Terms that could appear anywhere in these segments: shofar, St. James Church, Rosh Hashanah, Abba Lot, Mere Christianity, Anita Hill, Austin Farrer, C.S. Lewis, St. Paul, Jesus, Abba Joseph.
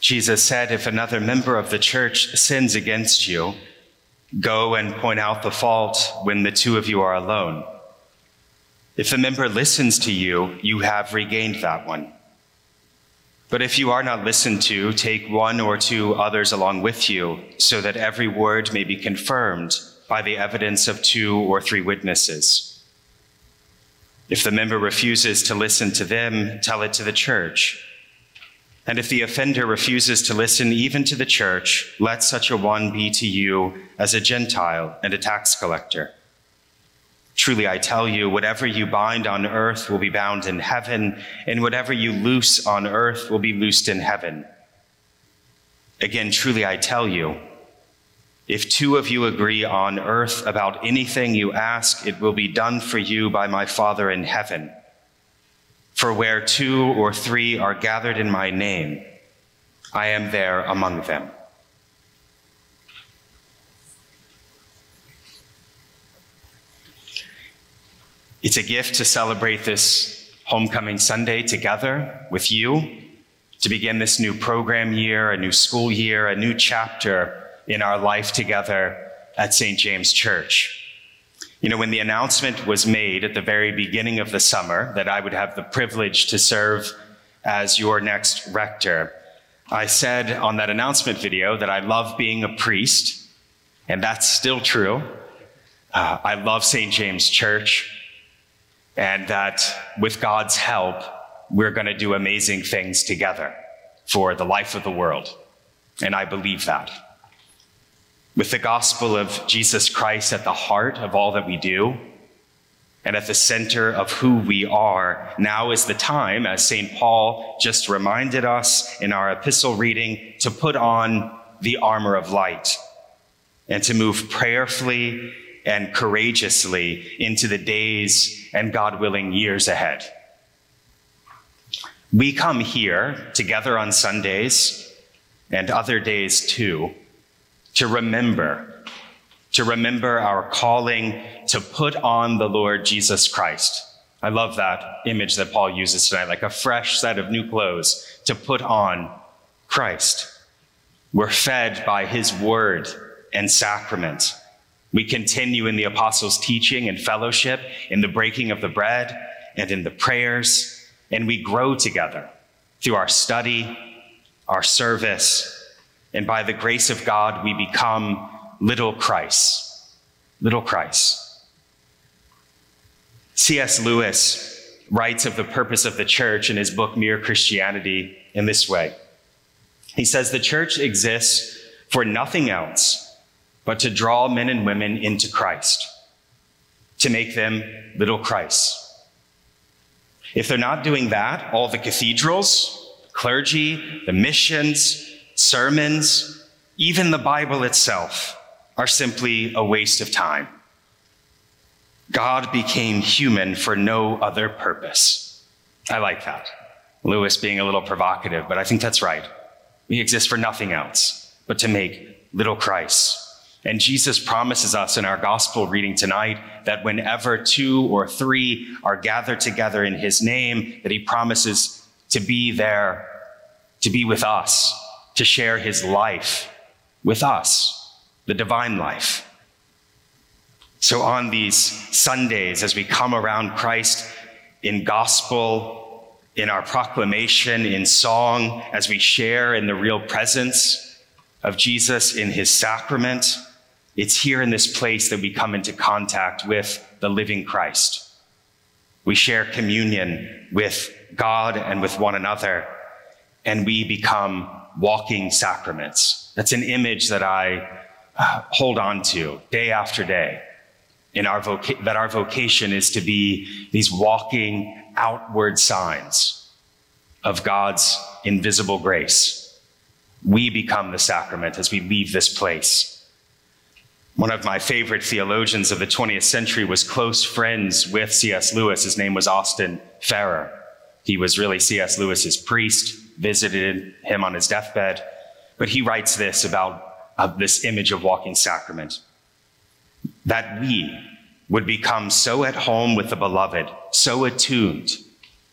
Jesus said, if another member of the church sins against you, go and point out the fault when the two of you are alone. If a member listens to you, you have regained that one. But if you are not listened to, take one or two others along with you, so that every word may be confirmed by the evidence of two or three witnesses. If the member refuses to listen to them, tell it to the church. And if the offender refuses to listen even to the church, let such a one be to you as a Gentile and a tax collector. Truly, I tell you, whatever you bind on earth will be bound in heaven, and whatever you loose on earth will be loosed in heaven. Again, truly, I tell you, if two of you agree on earth about anything you ask, it will be done for you by my Father in heaven. For where two or three are gathered in my name, I am there among them. It's a gift to celebrate this Homecoming Sunday together with you, to begin this new program year, a new school year, a new chapter in our life together at St. James Church. You know, when the announcement was made at the very beginning of the summer that I would have the privilege to serve as your next rector, I said on that announcement video that I love being a priest, and that's still true. I love St. James Church. And that with God's help, we're going to do amazing things together for the life of the world. And I believe that. With the gospel of Jesus Christ at the heart of all that we do, and at the center of who we are, now is the time, as St. Paul just reminded us in our epistle reading, to put on the armor of light and to move prayerfully and courageously into the days and, God willing, years ahead. We come here together on Sundays and other days too to remember our calling to put on the Lord Jesus Christ. I love that image that Paul uses tonight, like a fresh set of new clothes, to put on Christ. We're fed by his word and sacrament. We continue in the apostles' teaching and fellowship, in the breaking of the bread and in the prayers, and we grow together through our study, our service, and by the grace of God, we become little Christs, little Christs. C.S. Lewis writes of the purpose of the church in his book, Mere Christianity, in this way. He says, the church exists for nothing else but to draw men and women into Christ, to make them little Christs. If they're not doing that, all the cathedrals, clergy, the missions, sermons, even the Bible itself are simply a waste of time. God became human for no other purpose. I like that. Lewis being a little provocative, but I think that's right. We exist for nothing else but to make little Christs. And Jesus promises us in our gospel reading tonight that whenever two or three are gathered together in his name, that he promises to be there, to be with us, to share his life with us, the divine life. So on these Sundays, as we come around Christ in gospel, in our proclamation, in song, as we share in the real presence of Jesus in his sacrament, it's here in this place that we come into contact with the living Christ. We share communion with God and with one another, and we become walking sacraments. That's an image that I hold on to day after day, in that our vocation is to be these walking outward signs of God's invisible grace. We become the sacrament as we leave this place. One of my favorite theologians of the 20th century was close friends with C.S. Lewis. His name was Austin Farrer. He was really C.S. Lewis's priest, visited him on his deathbed. But he writes this about this image of walking sacrament, that we would become so at home with the beloved, so attuned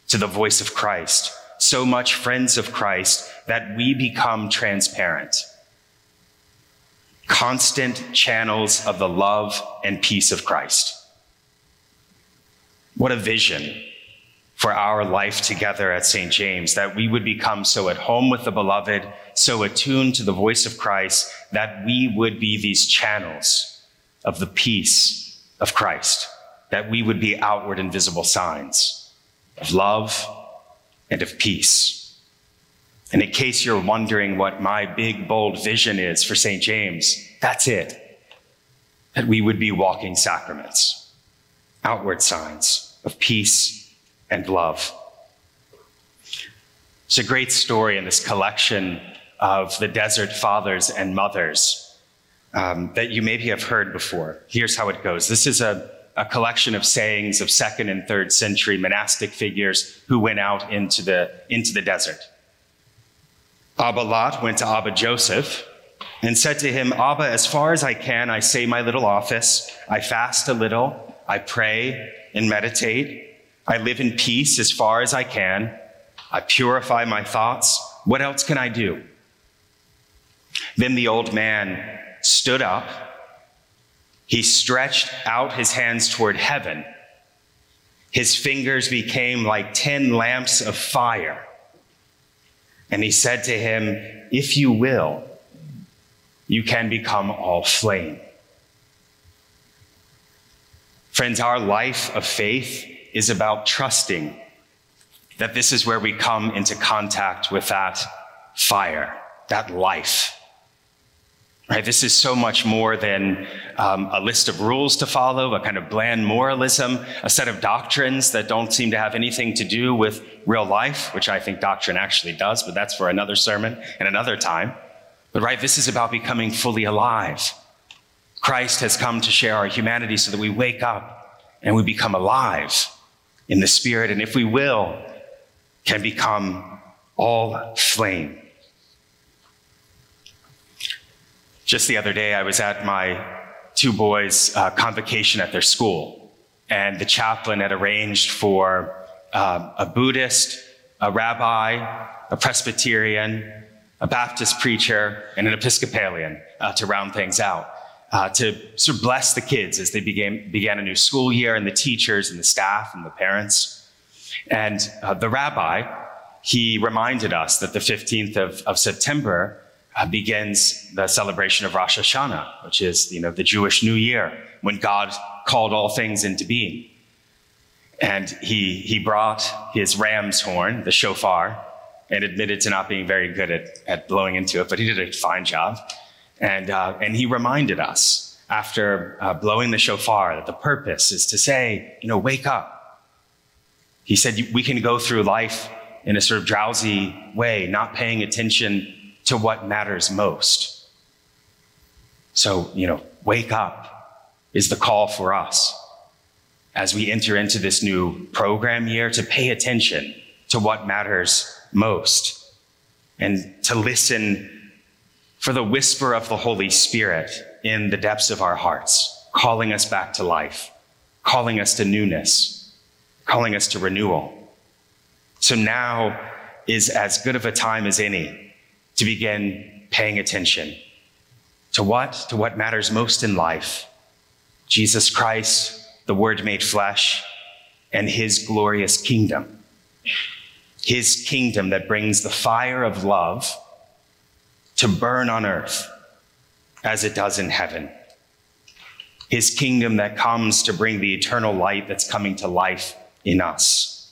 to the voice of Christ, so much friends of Christ, that we become transparent, constant channels of the love and peace of Christ. What a vision for our life together at St. James, that we would become so at home with the beloved, so attuned to the voice of Christ, that we would be these channels of the peace of Christ, that we would be outward and visible signs of love and of peace. And in case you're wondering what my big, bold vision is for St. James, that's it, that we would be walking sacraments, outward signs of peace and love. It's a great story in this collection of the desert fathers and mothers that you maybe have heard before. Here's how it goes. This is a collection of sayings of 2nd and 3rd century monastic figures who went out into the desert. Abba Lot went to Abba Joseph and said to him, "Abba, as far as I can, I say my little office. I fast a little, I pray and meditate. I live in peace as far as I can. I purify my thoughts. What else can I do?" Then the old man stood up. He stretched out his hands toward heaven. His fingers became like 10 lamps of fire. And he said to him, "If you will, you can become all flame." Friends, our life of faith is about trusting that this is where we come into contact with that fire, that life. Right? This is so much more than a list of rules to follow, a kind of bland moralism, a set of doctrines that don't seem to have anything to do with real life, which I think doctrine actually does, but that's for another sermon and another time. But right, this is about becoming fully alive. Christ has come to share our humanity so that we wake up and we become alive in the spirit, and if we will, can become all flame. Just the other day, I was at my 2 boys' convocation at their school, and the chaplain had arranged for a Buddhist, a rabbi, a Presbyterian, a Baptist preacher, and an Episcopalian to round things out, to sort of bless the kids as they began a new school year, and the teachers and the staff and the parents. And the rabbi, he reminded us that the 15th of September begins the celebration of Rosh Hashanah, which is, the Jewish New Year, when God called all things into being. And he brought his ram's horn, the shofar, and admitted to not being very good at blowing into it, but he did a fine job. And he reminded us after blowing the shofar that the purpose is to say, wake up. He said, we can go through life in a sort of drowsy way, not paying attention to what matters most. So, wake up is the call for us as we enter into this new program year, to pay attention to what matters most and to listen for the whisper of the Holy Spirit in the depths of our hearts, calling us back to life, calling us to newness, calling us to renewal. So now is as good of a time as any to begin paying attention to what matters most in life: Jesus Christ, the Word made flesh, and his glorious kingdom. His kingdom that brings the fire of love to burn on earth as it does in heaven. His kingdom that comes to bring the eternal light that's coming to life in us.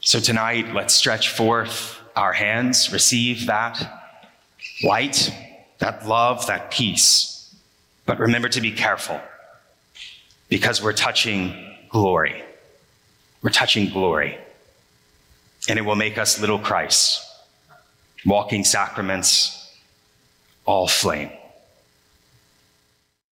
So tonight, let's stretch forth our hands, receive that light, that love, that peace. But remember to be careful, because we're touching glory. We're touching glory. And it will make us little Christ, walking sacraments, all flame.